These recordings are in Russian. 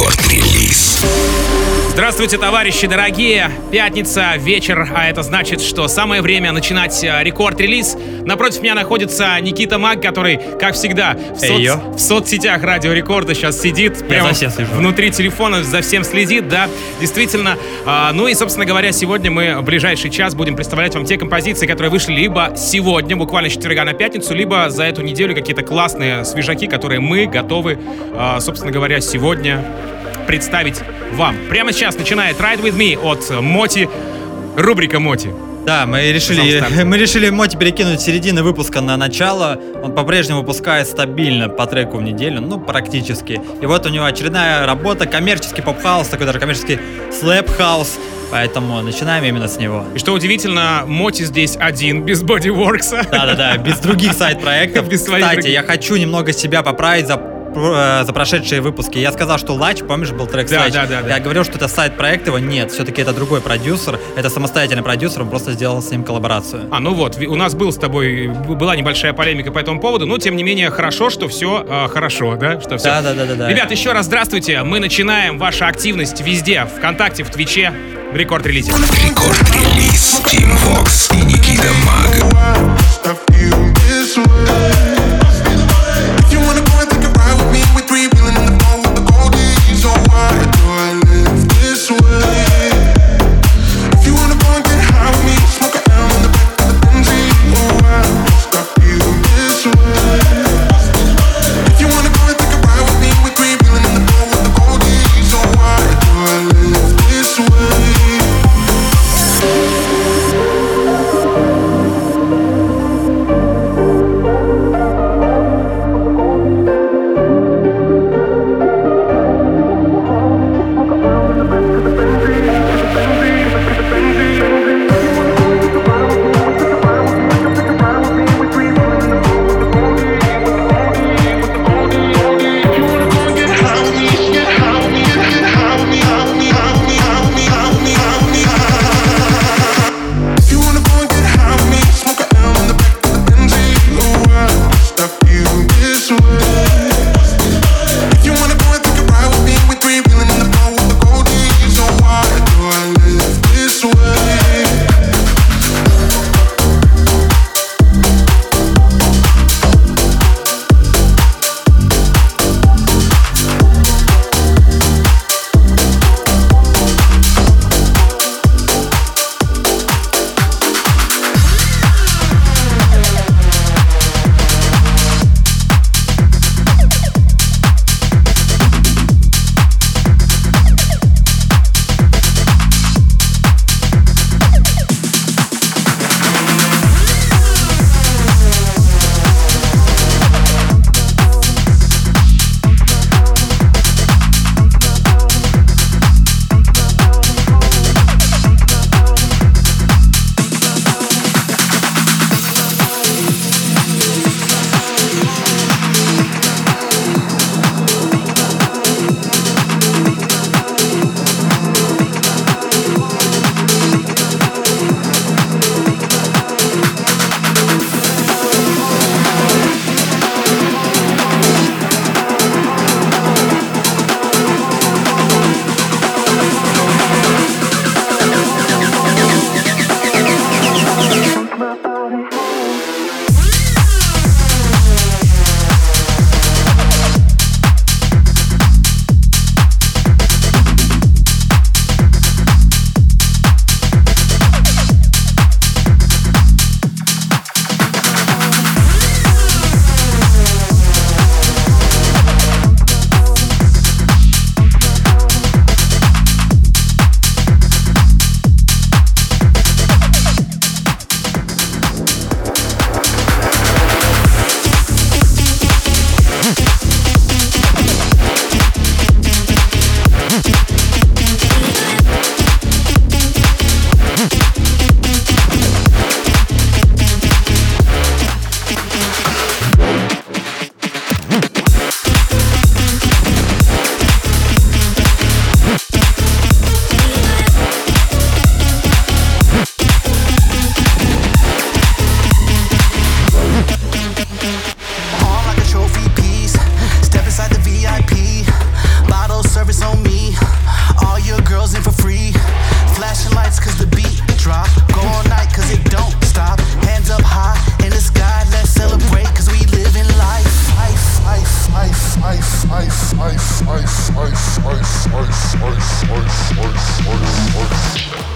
Рекорд-релиз. Здравствуйте, товарищи дорогие! Пятница, вечер, а это значит, что самое время начинать рекорд-релиз. Напротив меня находится Никита Мак, который, как всегда, в соцсетях Радио Рекорда сейчас сидит. Прямо внутри телефона за всем следит, да, действительно. Ну и, собственно говоря, сегодня мы в ближайший час будем представлять вам те композиции, которые вышли либо сегодня, буквально с четверга на пятницу, либо за эту неделю какие-то классные свежаки, которые мы готовы, собственно говоря, сегодня представить вам. Прямо сейчас начинает Ride With Me от Moti, рубрика Moti. Да, мы решили Moti перекинуть середины выпуска на начало. Он по-прежнему выпускает стабильно по треку в неделю, ну, практически. И вот у него очередная работа, коммерческий поп-хаус, такой даже коммерческий слэп-хаус. Поэтому начинаем именно с него. И что удивительно, Moti здесь один, без бодиворкса. Да-да-да, без других сайт-проектов. Кстати, я хочу немного себя поправить за прошедшие выпуски. Я сказал, что Лач, помнишь, был трек с Лач? Да. Я говорил, что это сайт-проект его. Нет, все-таки это другой продюсер. Это самостоятельный продюсер, он просто сделал с ним коллаборацию. Ну вот, у нас была небольшая полемика по этому поводу, но тем не менее хорошо, что все хорошо, да? Что все. Да. Ребят, еще раз здравствуйте. Мы начинаем вашу активность везде. ВКонтакте, в Твиче. Рекорд-релиз. Рекорд-релиз. TeamVox и Никита Мак.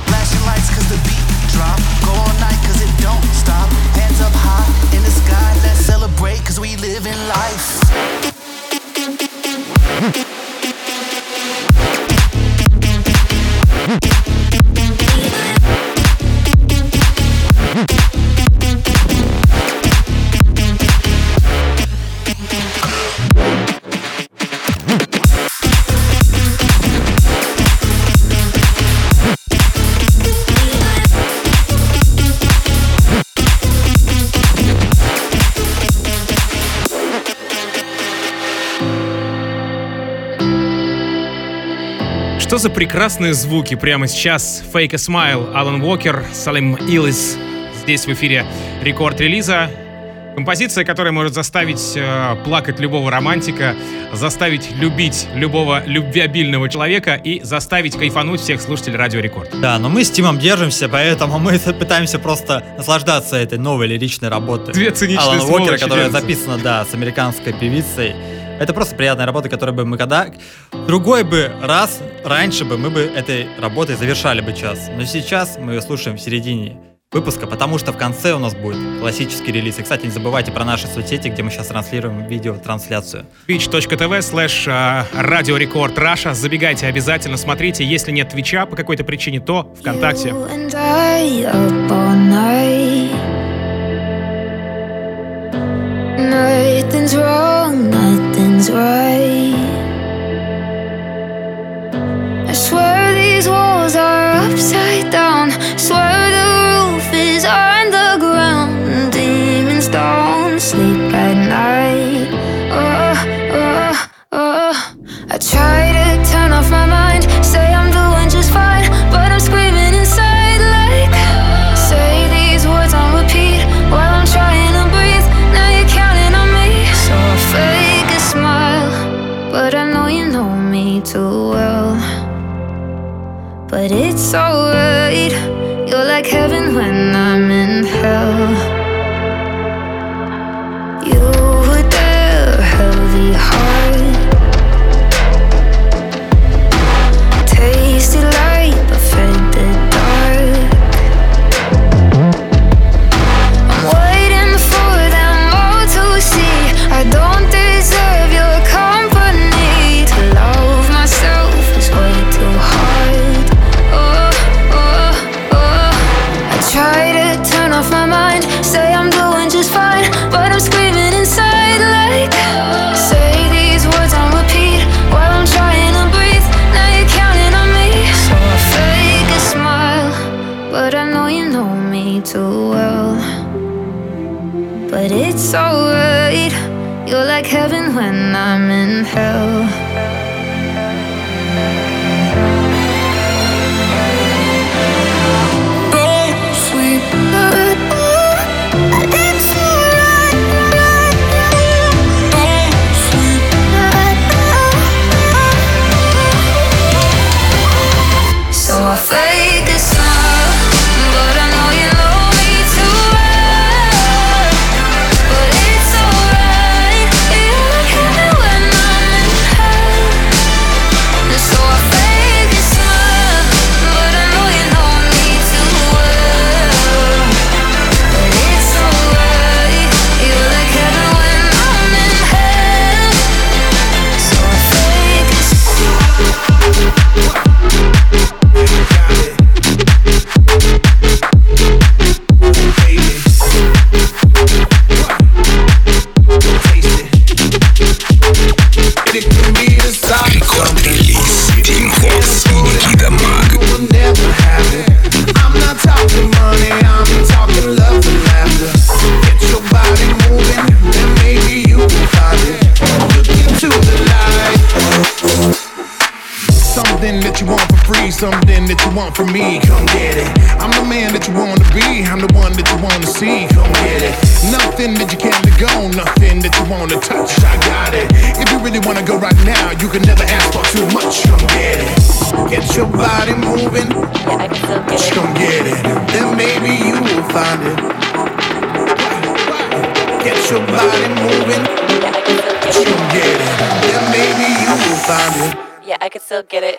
Flashing lights cause the beat drop. Go all night cause it don't stop. Hands up high in the sky. Let's celebrate cause we live in life. Что за прекрасные звуки прямо сейчас. Fake a Smile, Alan Walker, Salem Ilese. Здесь в эфире рекорд релиза. Композиция, которая может заставить плакать любого романтика, заставить любить любого любвеобильного человека и заставить кайфануть всех слушателей Радио Рекорд. Да, но мы с Тимом держимся, поэтому мы пытаемся просто наслаждаться этой новой лиричной работой. Две циничные Алана Уокера, которая записана, да, с американской певицей. Это просто приятная работа, которую бы мы когда... Другой бы раз, раньше бы мы бы этой работой завершали бы час. Но сейчас мы ее слушаем в середине выпуска, потому что в конце у нас будет классический релиз. И, кстати, не забывайте про наши соцсети, где мы сейчас транслируем видеотрансляцию. twitch.tv/радиорекорд Раша. Забегайте обязательно, смотрите. Если нет твича по какой-то причине, то ВКонтакте. Nothing's wrong, nothing's right. I swear these walls are upside down. I swear the roof is on the ground. Demons don't sleep at night. Oh, oh, oh. I try to turn off my mind, say I'm doing just fine, but I'm screaming inside like. Say these words on repeat while I'm trying to breathe. Now you're counting on me, so I fake a smile, but I know you know me too well. But it's alright, you're like heaven when I'm in hell. You were there, heavy heart, tasted light but fed the dark. Waiting for them all to see I don't deserve your company. To love myself is way too hard. Oh, oh, oh. I try to turn off my mind, say I'm doing just fine, but I'm screaming inside like. Say these words on repeat while I'm trying to breathe. Now you're counting on me, so I fake a smile, but I know you know me too well. But it's alright, you're like heaven when I'm in hell. Don't sleep, it's alright. Don't sleep. So I fake a smile, but I know you know me too well. But it's alright, you're like heaven when I'm in hell. So I fake a smile, but I know you know me too well. But it's alright, you're like heaven when I'm in hell. So I fake a smile. Рекорд релиз TeamVox и Никита Мак. Something that you want from me, come get it. I'm the man that you wanna be, I'm the one that you wanna see, come get it. Nothing that you can't let go, nothing that you wanna touch, I got it. If you really wanna go right now, you can never ask for too much, come get it. Get your body moving, come get it. Then maybe you will find it. Get your body moving. Yeah, I could still get it.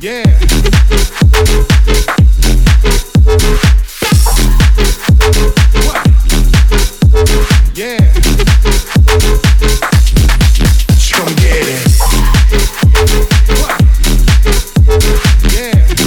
Yeah. Yeah. She gon' get it. Yeah. Yeah.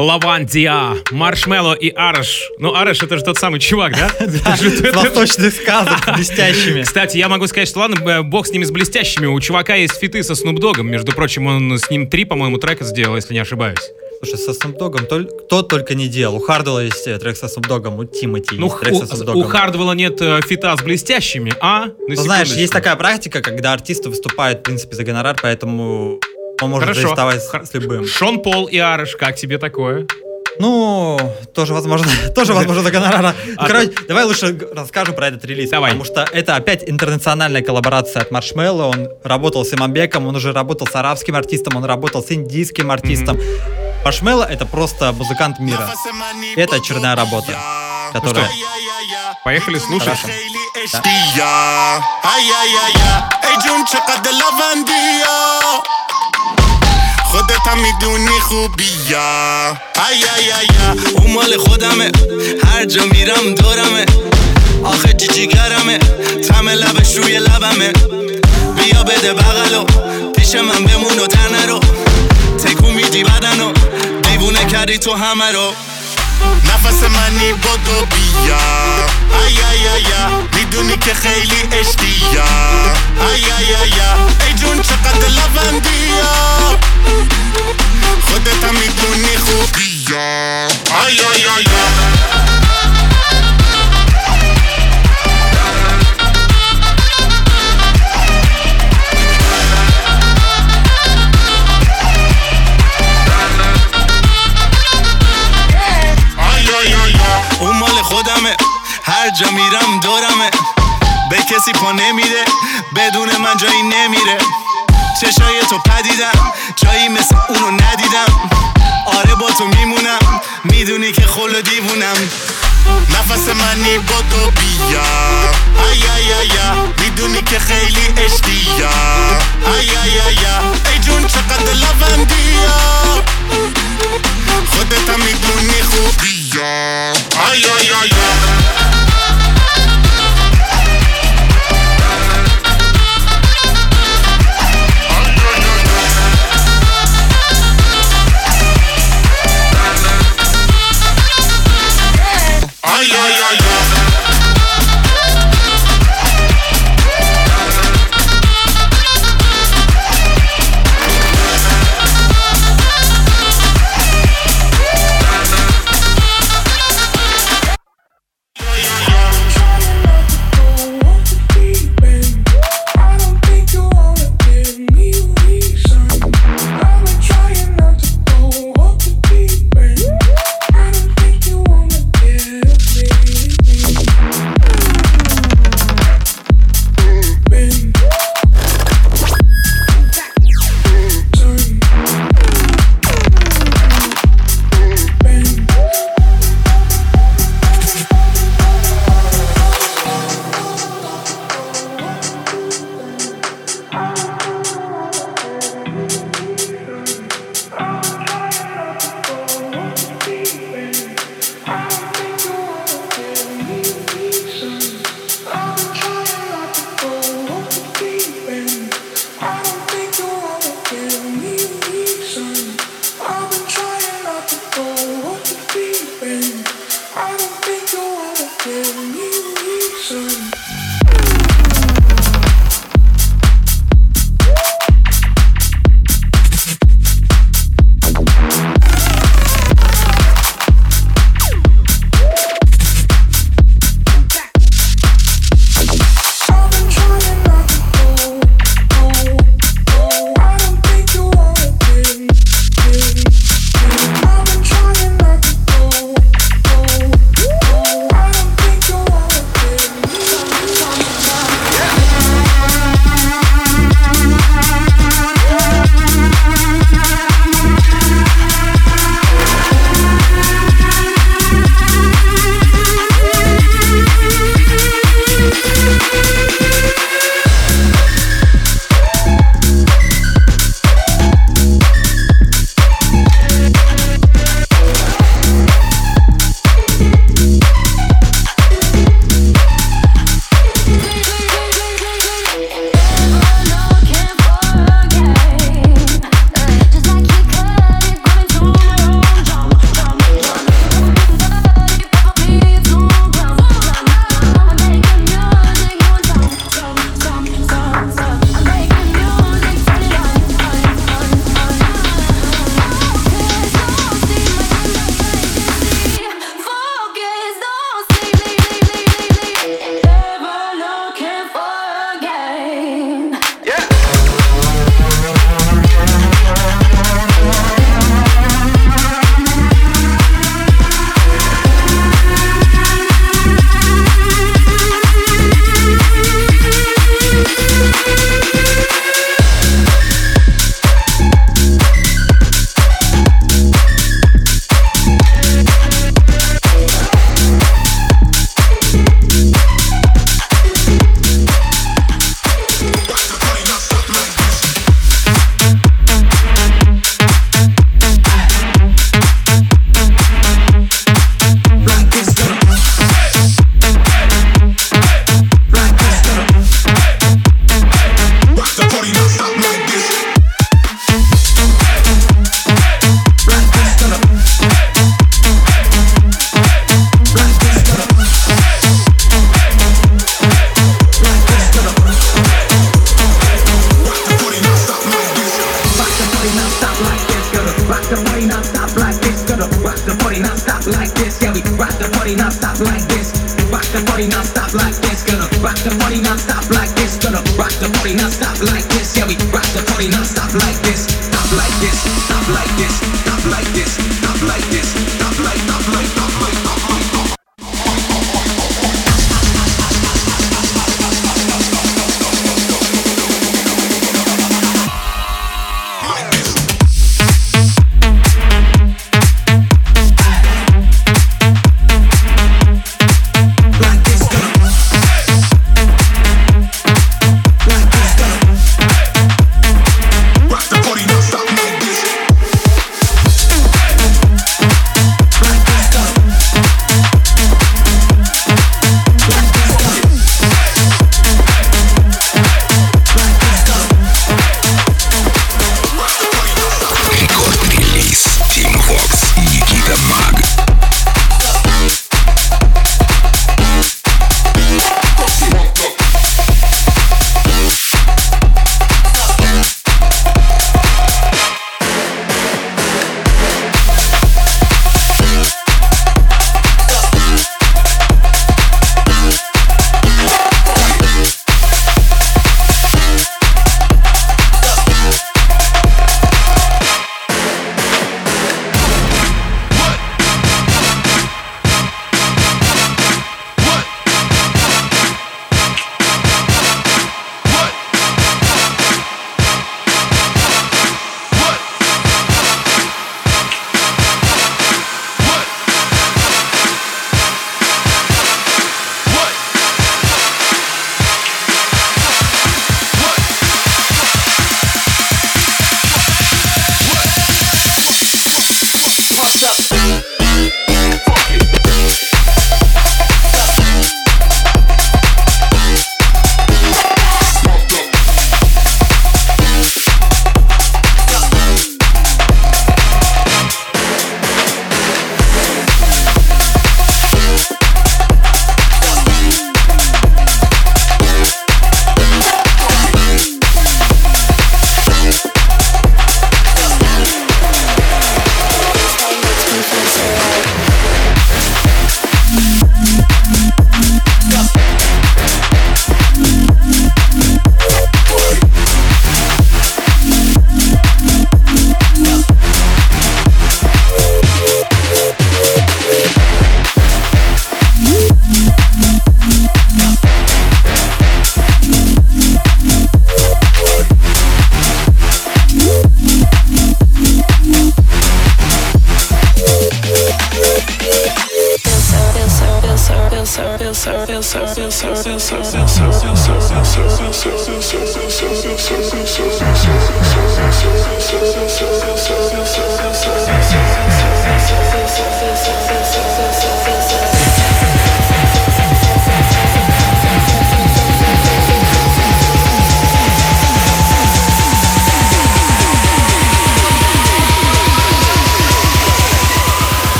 Лавандия, Маршмелло и Араш. Ну, Араш — это же тот самый чувак, да? Да, восточных сказок с блестящими. Кстати, я могу сказать, что ладно, бог с ними с блестящими. У чувака есть фиты со Снупдогом. Между прочим, он с ним 3, по-моему, трека сделал, если не ошибаюсь. Слушай, со Снупдогом кто только не делал. У Хардвела есть трек со Снупдогом, у Тимати есть трек со Снупдогом. У Хардвела нет фита с блестящими, а? Ну, знаешь, есть такая практика, когда артисты выступают, в принципе, за гонорар, поэтому... Он может заставать с любым. Шон Пол и Араш, как тебе такое? Ну, тоже возможно за гонорара. Короче, давай лучше расскажем про этот релиз. Давай. Потому что это опять интернациональная коллаборация от Маршмелло. Он работал с Имамбеком, он уже работал с арабским артистом, он работал с индийским артистом. Mm-hmm. Маршмелло — это просто музыкант мира. Это очередная работа, которая... Ну что, поехали слушать. خودت هم میدونی خوبیه ای ای ای اون مال خودمه هر جا میرم دورمه آخه جیجیگرمه تم لبش روی لبمه بیا بده بغلو پیش من بمون و تنه رو تکون میدی بدنو دیوونه کردی تو همه رو نفس منی بودو بیا ای ای ای میدونی که خیلی عشقیه ای ای ای ای جون چقدر لوندیه خودت هم میدونی خوبیه ای ای ای اون مال خودمه هر جا میرم دورمه به کسی پا نمیره بدون من جایی نمیره چشای تو پدیدم جایی مثل اونو ندیدم آره با تو میمونم میدونی که خل و دیوونم نفس منی با تو بیا ای ای ای میدونی که خیلی عشقیه ای ای ای ای جون چقدر لوندیه خودت هم میدونی خوبیه ای ای ای the body non-stop like this. Gonna rock the body non-stop like this. Yeah, we rock the body non-stop like this. Stop like this, stop like this, stop like this, stop like this, stop like, stop like, stop like, stop like, stop like.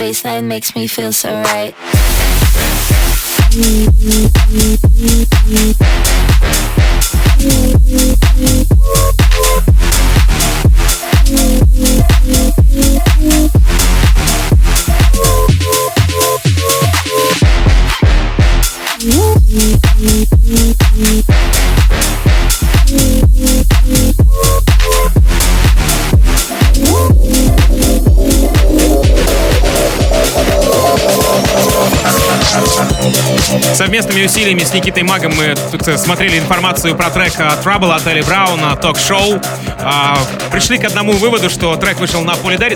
Baseline makes me feel so right. Совместными усилиями с Никитой Маком мы смотрели информацию про трек Trouble от Eli Brown, ток-шоу. Пришли к одному выводу, что трек вышел на Polydor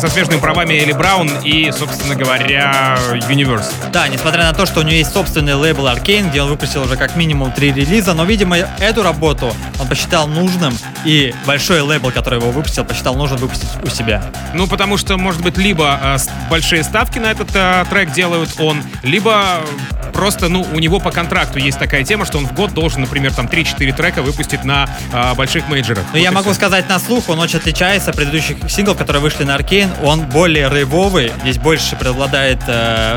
со смежными правами Eli Brown и, собственно говоря, Universe. Да, несмотря на то, что у него есть собственный лейбл Arcane, где он выпустил уже как минимум 3 релиза, но, видимо, эту работу он посчитал нужным, и большой лейбл, который его выпустил, посчитал нужным выпустить у себя. Ну, потому что, может быть, либо большие ставки на этот трек делают он, либо просто, у него по контракту есть такая тема, что он в год должен, например, там 3-4 трека выпустить на больших мейджерах. Но я могу сказать на слух, он очень отличается от предыдущих синглов, которые вышли на Arcane. Он более рейвовый, здесь больше преобладает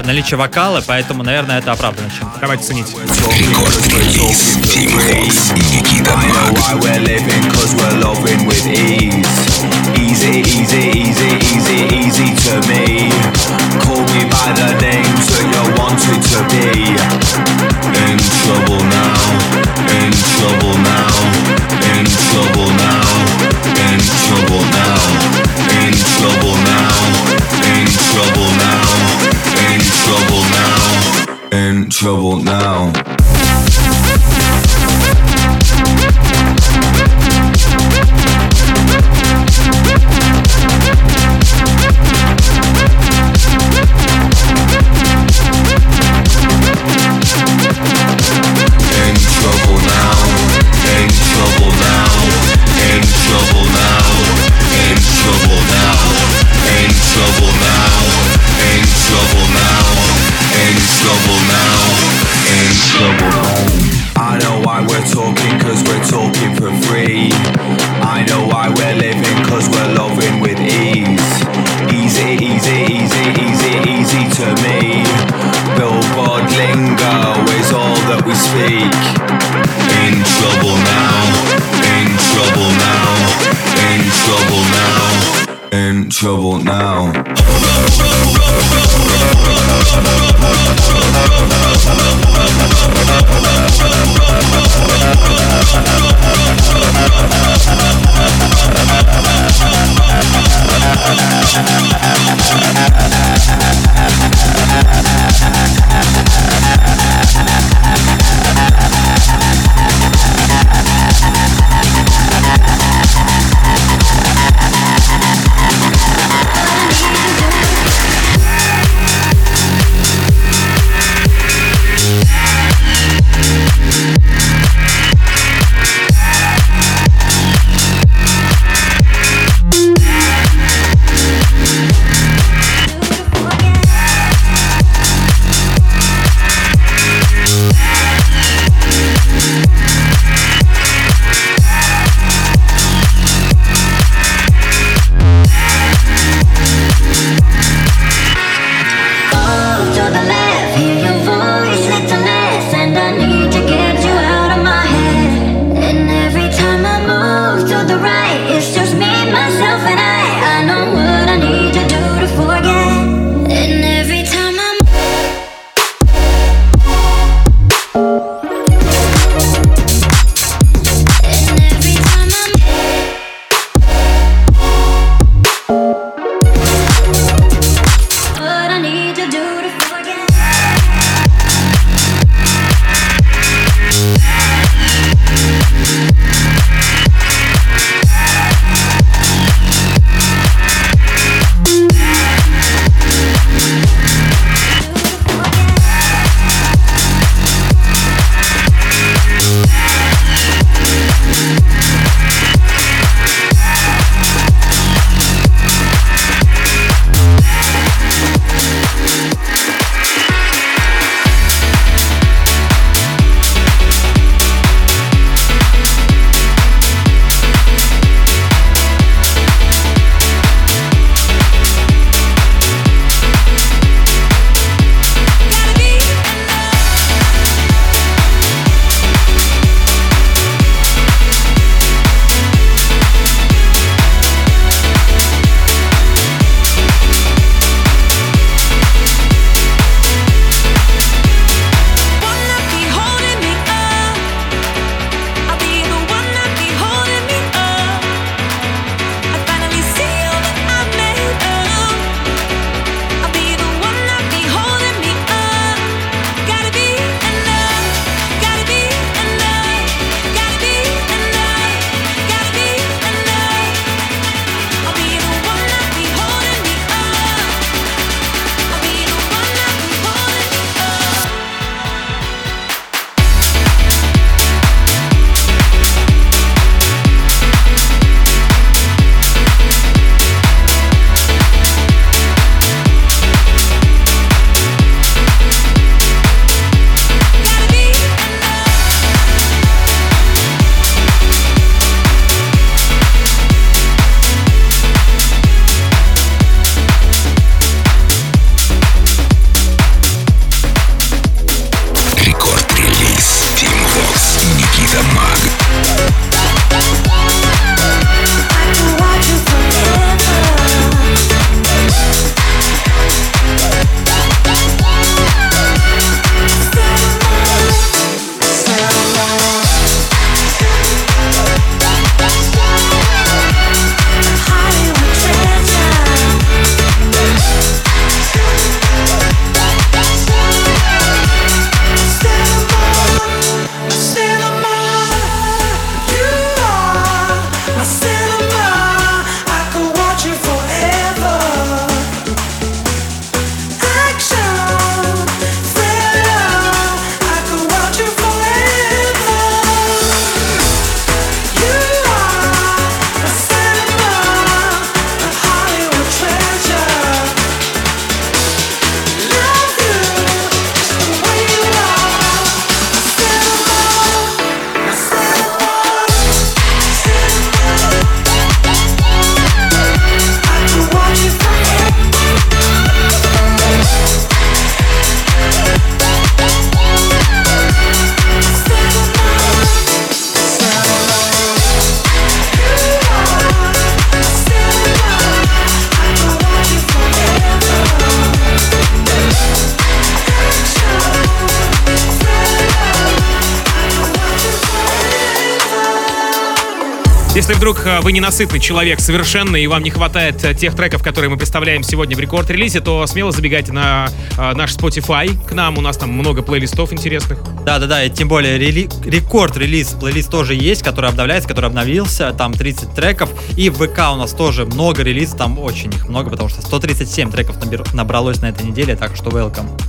наличие вокала, поэтому, наверное, это оправдано чем-то. Давайте ценить. Easy to me. Call me by the names that you wanted to be. cause we're talking for free. I know why we're living, cause we're loving with ease. Easy, easy, easy, easy, easy to me. Billboard lingo is all that we speak. In trouble now, in trouble now, in trouble now. In trouble now. Если вдруг вы ненасытный человек совершенно и вам не хватает тех треков, которые мы представляем сегодня в рекорд-релизе, то смело забегайте на наш Spotify к нам, у нас там много плейлистов интересных. Да-да-да, и тем более рекорд-релиз, плейлист тоже есть, который обновляется, который обновился, там 30 треков, и в ВК у нас тоже много релизов, там очень их много, потому что 137 треков набралось на этой неделе, так что welcome.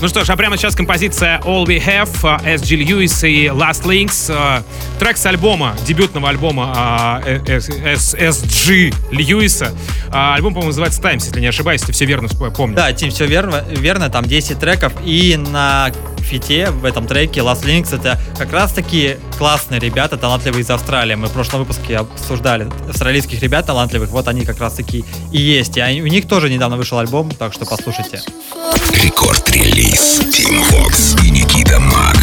Ну что ж, а прямо сейчас композиция All We Have, SG Lewis и Last Links. Трек с альбома, дебютного альбома SG Lewis. Альбом, по-моему, называется Times, если не ошибаюсь, если все верно помню. Да, Тим, все верно, там 10 треков. И на фите в этом треке Last Links — это как раз-таки классные ребята, талантливые из Австралии. Мы в прошлом выпуске обсуждали австралийских ребят талантливых, вот они как раз-таки и есть. И у них тоже недавно вышел альбом, так что послушайте. Рекорд-релиз. TeamVox и Никита Мак.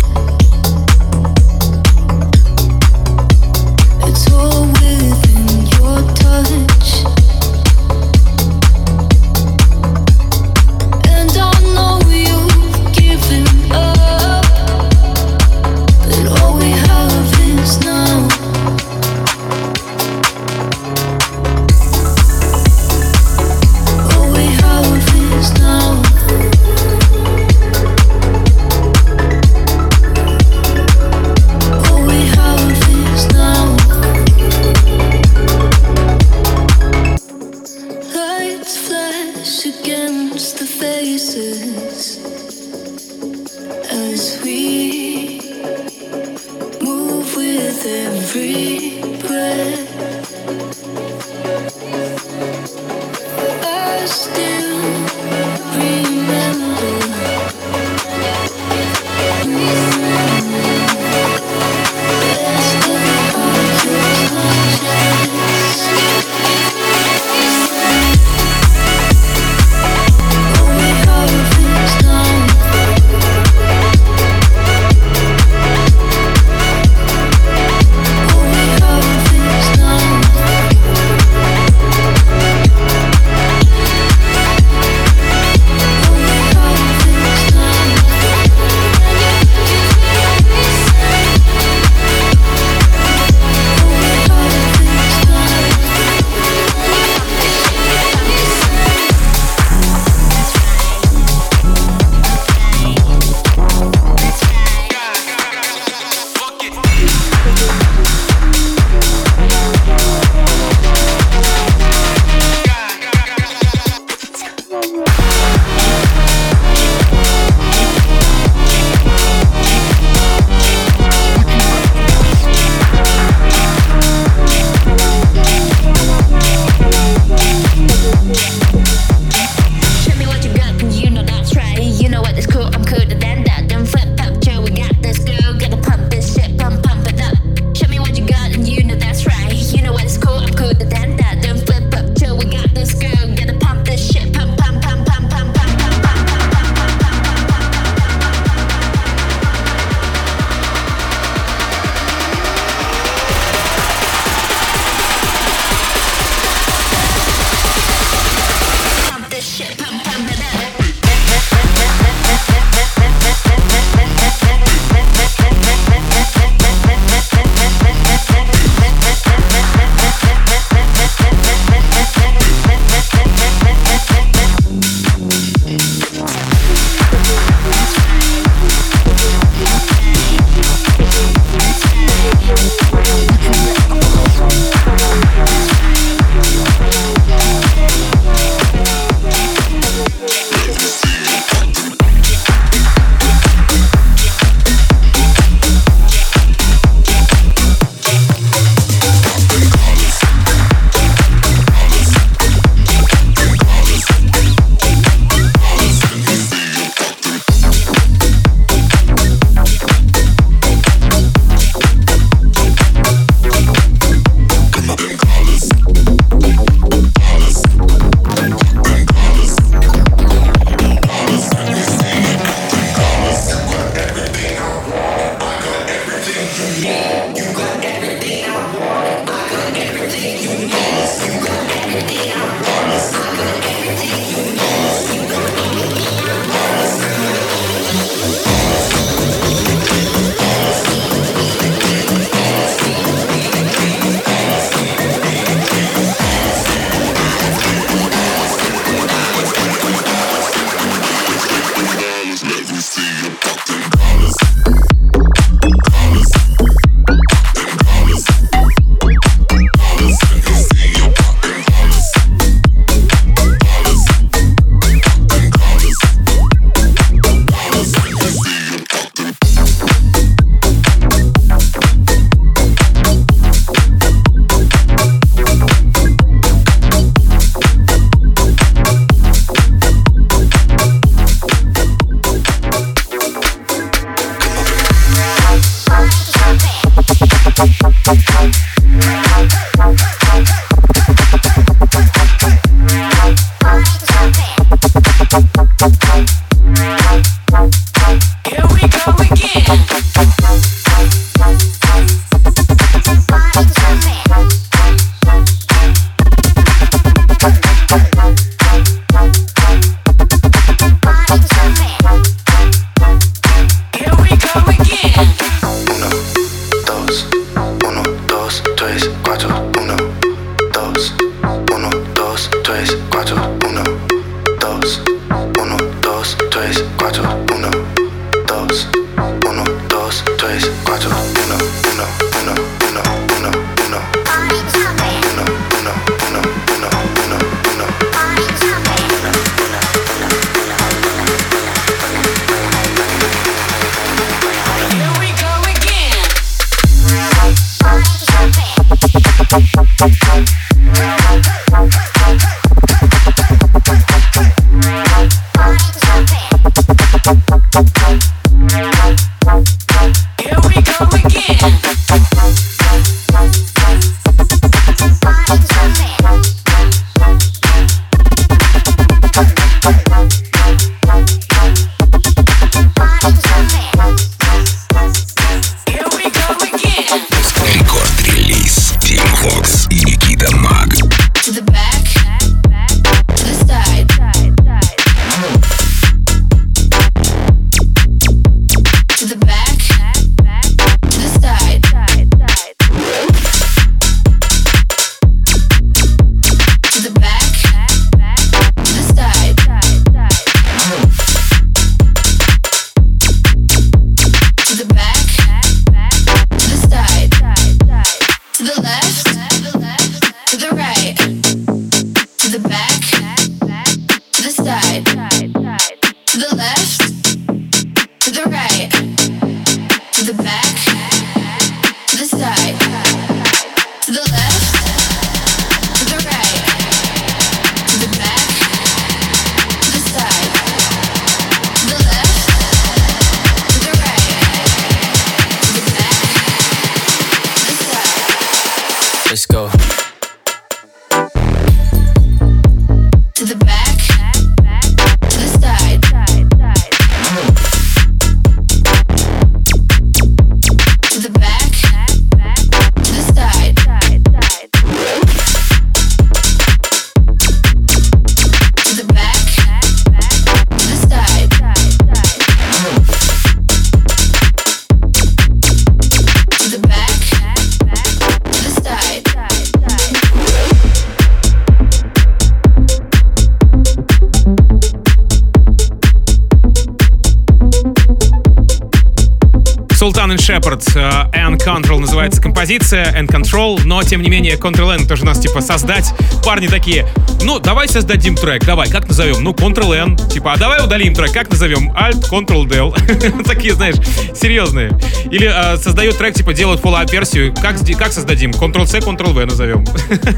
And Control называется композиция, And Control, но тем не менее Control N тоже у нас типа создать. Парни такие, ну давай создадим трек, давай, как назовем? Ну Control N, типа, а давай удалим трек, как назовем? Alt Control Del, такие, знаешь, серьезные. Или создают трек, типа делают фоллоуап-версию, как создадим? Control C, Control V назовем.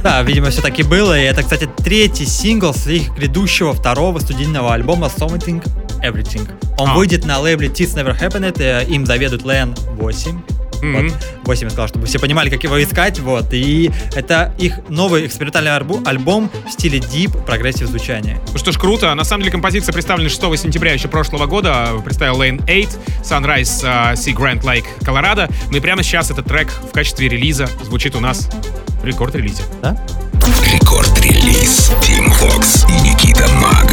Да, видимо, все так и было, и это, кстати, третий сингл с их грядущего второго студийного альбома Something Everything. Он выйдет на лейбле This Never Happened, им заведует Lane 8. Вот. 8 я сказал, чтобы все понимали, как его искать. Вот. И это их новый экспериментальный альбом в стиле Deep прогрессив звучания. Ну что ж, круто. На самом деле композиция представлена 6 сентября еще прошлого года. Представил Lane 8, Sunrise, Sea Grand Lake, Colorado. Ну и прямо сейчас этот трек в качестве релиза звучит у нас в рекорд-релизе. Да? Рекорд-релиз. TeamVox и Никита Мак.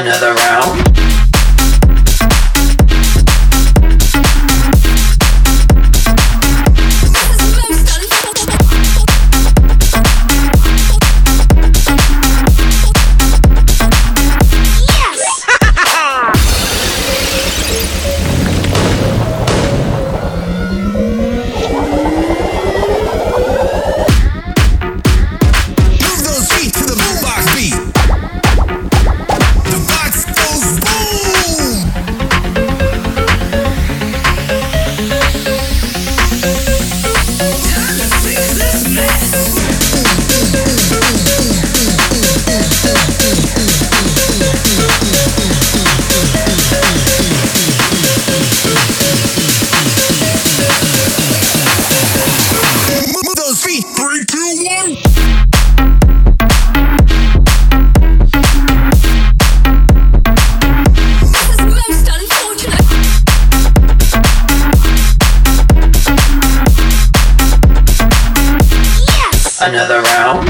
another round. Another round.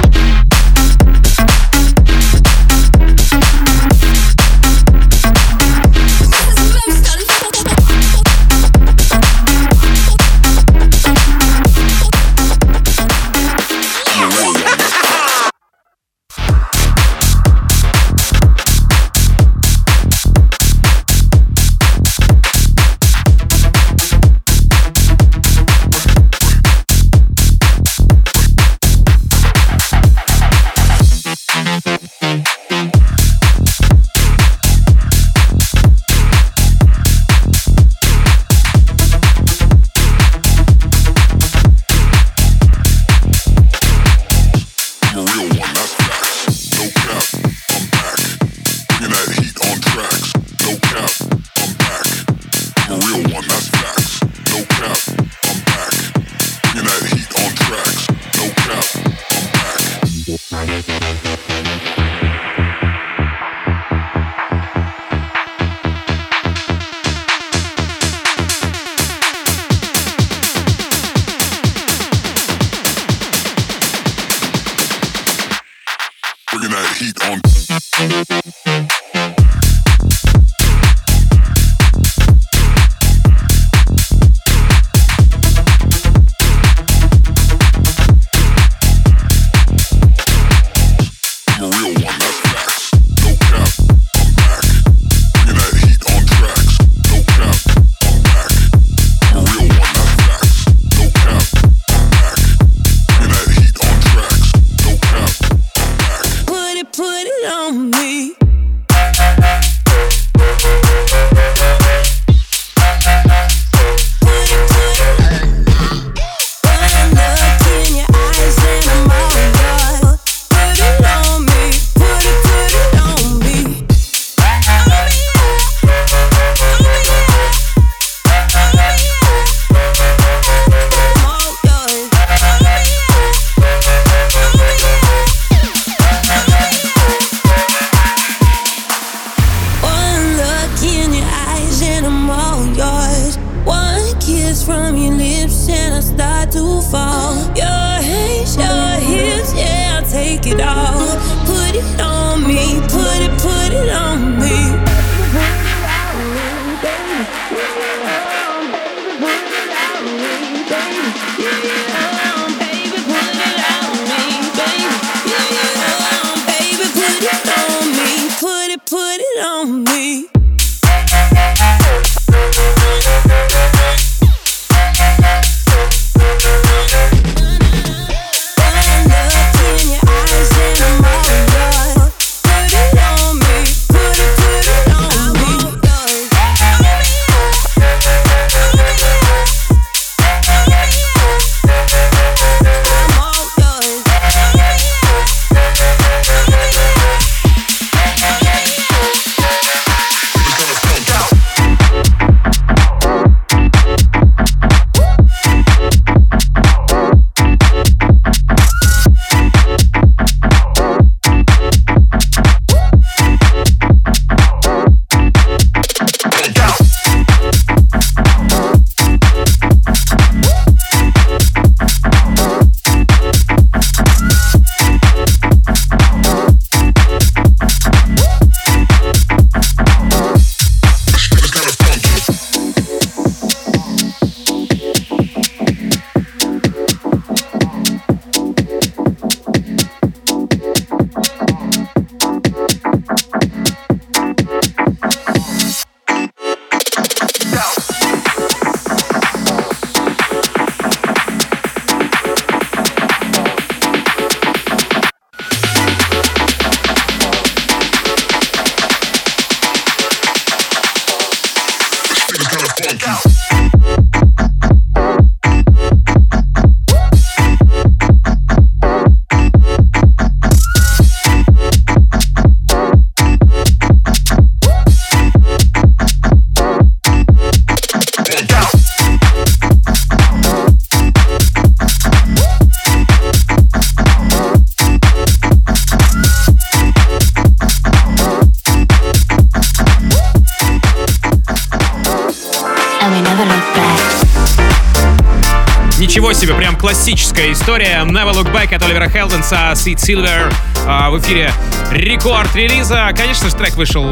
Ничего себе, прям классическая история. Never Look Back от Оливера Хелденса, Сид Силвер в эфире рекорд релиза. Конечно же, трек вышел,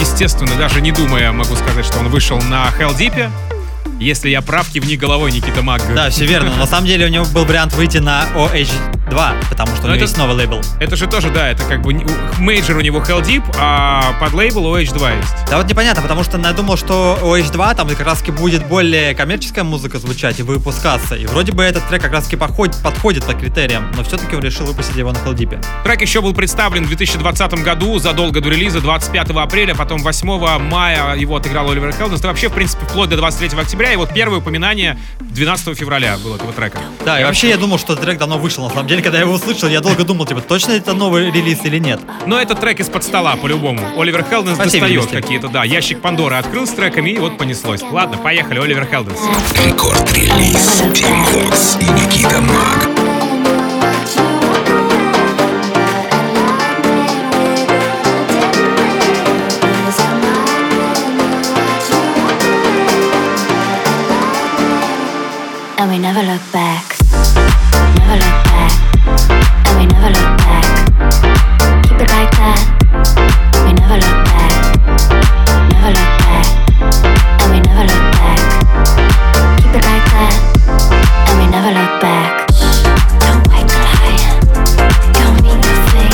естественно, даже не думая, могу сказать, что он вышел на Heldeep. Если я прав, кивни головой, Никита Мак. Да, все верно. На самом деле у него был вариант выйти на OH2, потому что у него есть новый лейбл. Это же тоже, да, это как бы мейджор у него Heldeep, а под лейбл OH2 есть. Да вот непонятно, потому что я думал, что OH2 там как раз таки будет более коммерческая музыка звучать и выпускаться. И вроде бы этот трек как раз таки подходит по критериям, но все-таки он решил выпустить его на Heldeep. Трек еще был представлен в 2020 году, задолго до релиза, 25 апреля, потом 8 мая его отыграл Оливер Хелденс. Это вообще, в принципе, вплоть до 23 октября. И вот первое упоминание 12 февраля было этого трека. Да, и вообще я думал, что этот трек давно вышел. На самом деле, когда я его услышал, я долго думал, типа, точно это новый релиз или нет. Но этот трек из-под стола, по-любому. Оливер Хелденс достает какие-то, да, ящик Пандоры открыл с треками, и вот понеслось. Ладно, поехали, Оливер Хелденс. Рекорд-релиз TeamVox и Никита Мак. And we never look back, never look back, and we never look back. Keep it like that. We never look back, never look back, and we never look back. Keep it like that, and we never look back. Don't wait till I am. Don't mean nothing.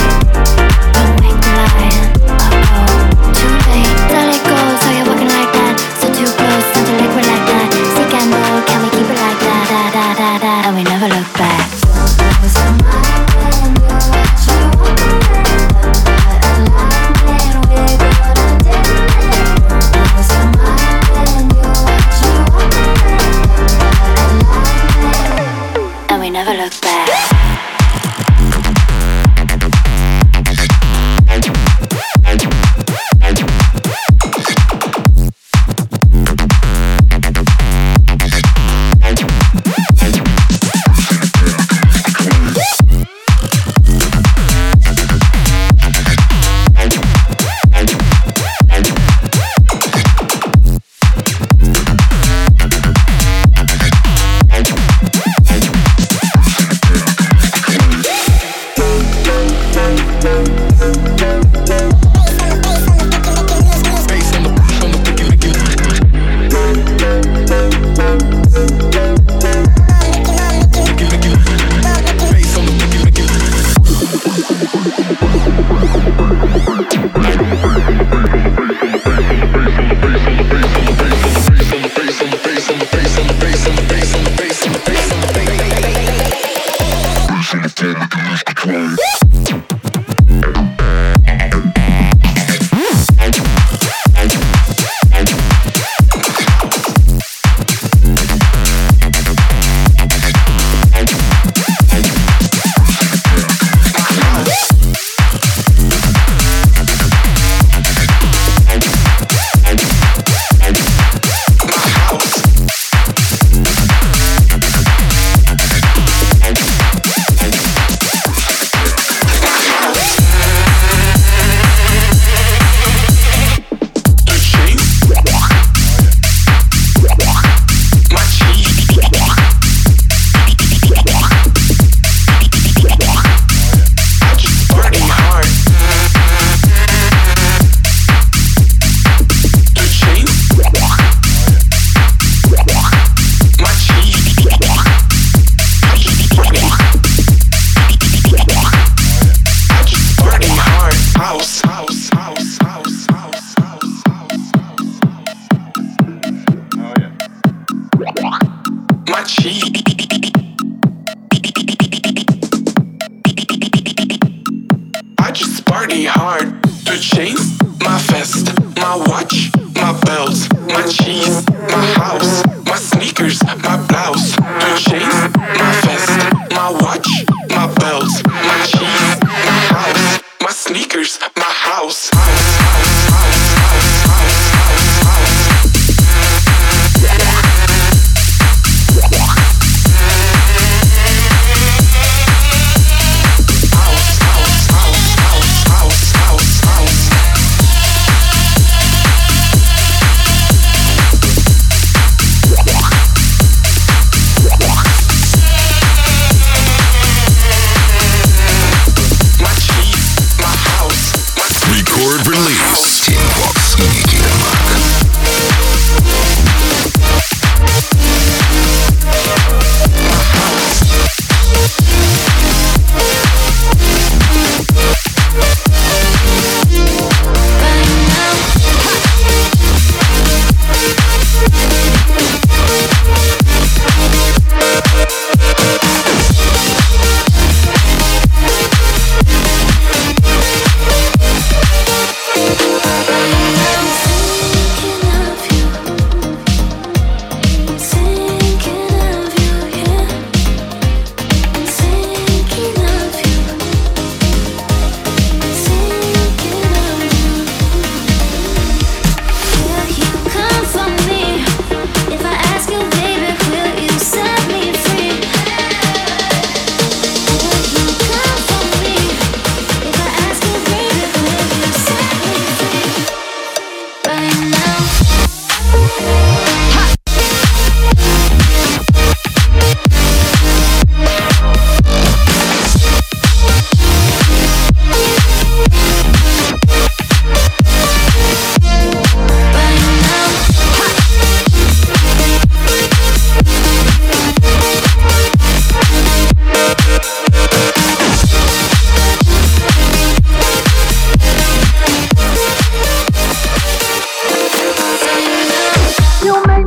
Don't wait till I am. Oh, too late. Tell it go, so you're walking like that. So too close, something liquid like that. Sick and low, can we keep it like that? And we never look back. And we never look back.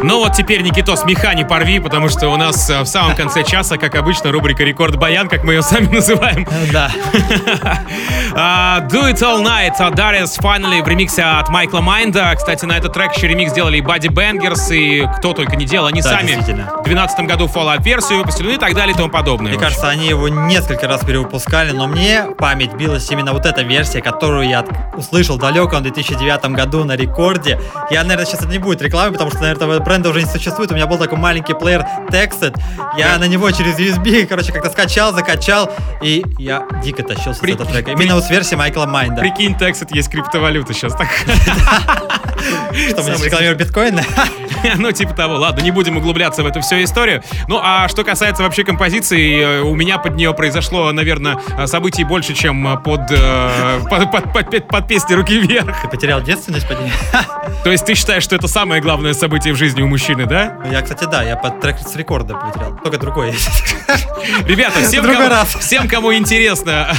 Но вот теперь, Никитос, меха не порви, потому что у нас в самом конце часа, как обычно, рубрика «Рекорд Баян», как мы ее сами называем. Да. «Do It All Night» от Darius Finally в ремиксе от Майкла Майнда. Кстати, на этот трек еще ремикс делали и Bodybangers, и кто только не делал. Они сами в 2012 году фоллоуап-версию выпустили и так далее и тому подобное. Мне кажется, они его несколько раз перевыпускали, но мне память билась именно вот эта версия, которую я услышал в далеком 2009 году на «Рекорде». Я, наверное, сейчас это не будет рекламы, потому что, наверное, этого бренда уже не существует. У меня был такой маленький плеер Texit. Я на него через USB, как-то скачал, закачал, и я дико тащился с этого трека. Именно вот с версии Майкла Майнда. Прикинь, Texit есть криптовалюта сейчас. Что, мы не рекламируем биткоин? Ну, типа того. Ладно, не будем углубляться в эту всю историю. Ну, а что касается вообще композиции, у меня под нее произошло, наверное, событий больше, чем под песни «Руки вверх». Ты потерял девственность под ней? То есть ты считаешь, что это самое главное событие в жизни у мужчины, да? Я, кстати, да. Я под трек с «Рекорда» потерял. Только другой есть. Ребята, всем, кому интересно,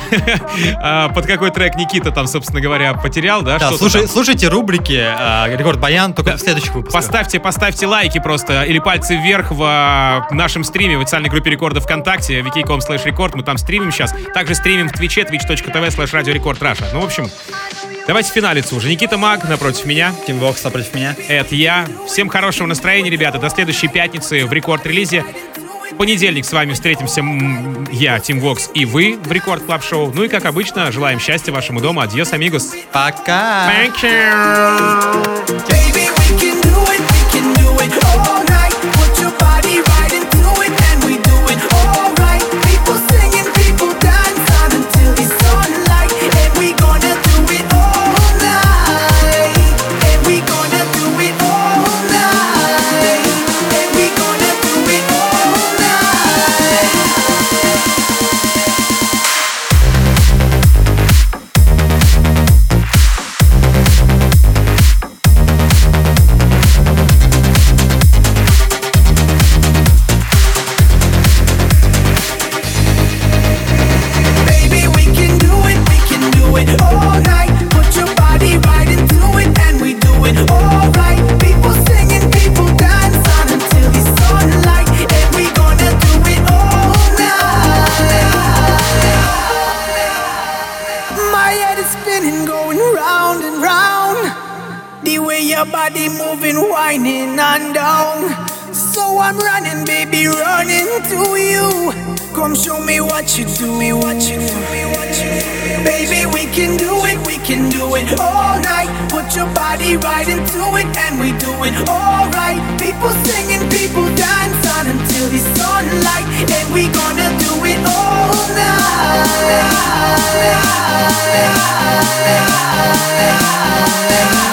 под какой трек Никита там, собственно говоря, потерял, да? Да, слушайте рубрики «Рекорд Баян» только в следующих выпусках. Поставьте лайки просто или пальцы вверх в нашем стриме в официальной группе «Рекорда» ВКонтакте, vk.com/рекорд. Мы там стримим сейчас. Также стримим в Твиче, twitch.tv/радиорекорд Раша. Ну, в общем, давайте финалиться уже. Никита Мак напротив меня. TeamVox напротив меня. Это я. Всем хорошего настроения, ребята. До следующей пятницы в «Рекорд-релизе». В понедельник с вами встретимся я, TeamVox, и вы в Record Club Show. Ну и, как обычно, желаем счастья вашему дому. Адьос, амигос. Пока. Thank you. Yeah.